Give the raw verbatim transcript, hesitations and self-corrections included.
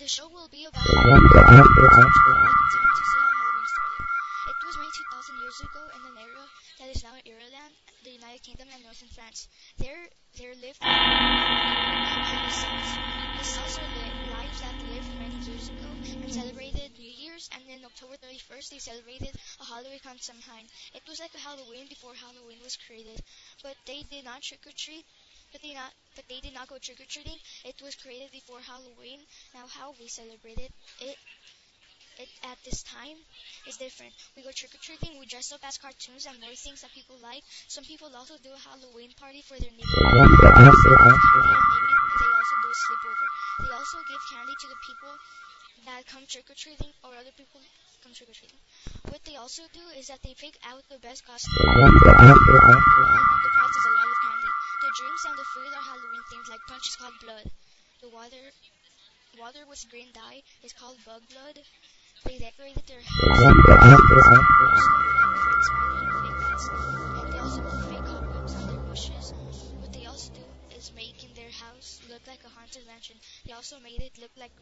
The show will be about the Halloween started. It was made two thousand years ago in an era that is now in Ireland, the United Kingdom, and northern France. There, there lived the Celts. The Celts are the lives that lived many years ago and celebrated New Year's, and then October thirty-first they celebrated a holiday called Samhain. It was like a Halloween before Halloween was created, but they did not trick or treat. But they, not, but they did not go trick-or-treating. It was created before Halloween. Now how we celebrate it, it, it at this time is different. We go trick-or-treating, we dress up as cartoons and more things that people like. Some people also do a Halloween party for their neighbors. They also do a sleepover. They also give candy to the people that come trick-or-treating or other people come trick-or-treating. What they also do is that they pick out the best costume. The drinks and the food are Halloween things, like punch is called blood. The water water with green dye is called bug blood. They decorated their house. They also make cobwebs on their bushes. What they also do is making their house look like a haunted mansion. They also made it look like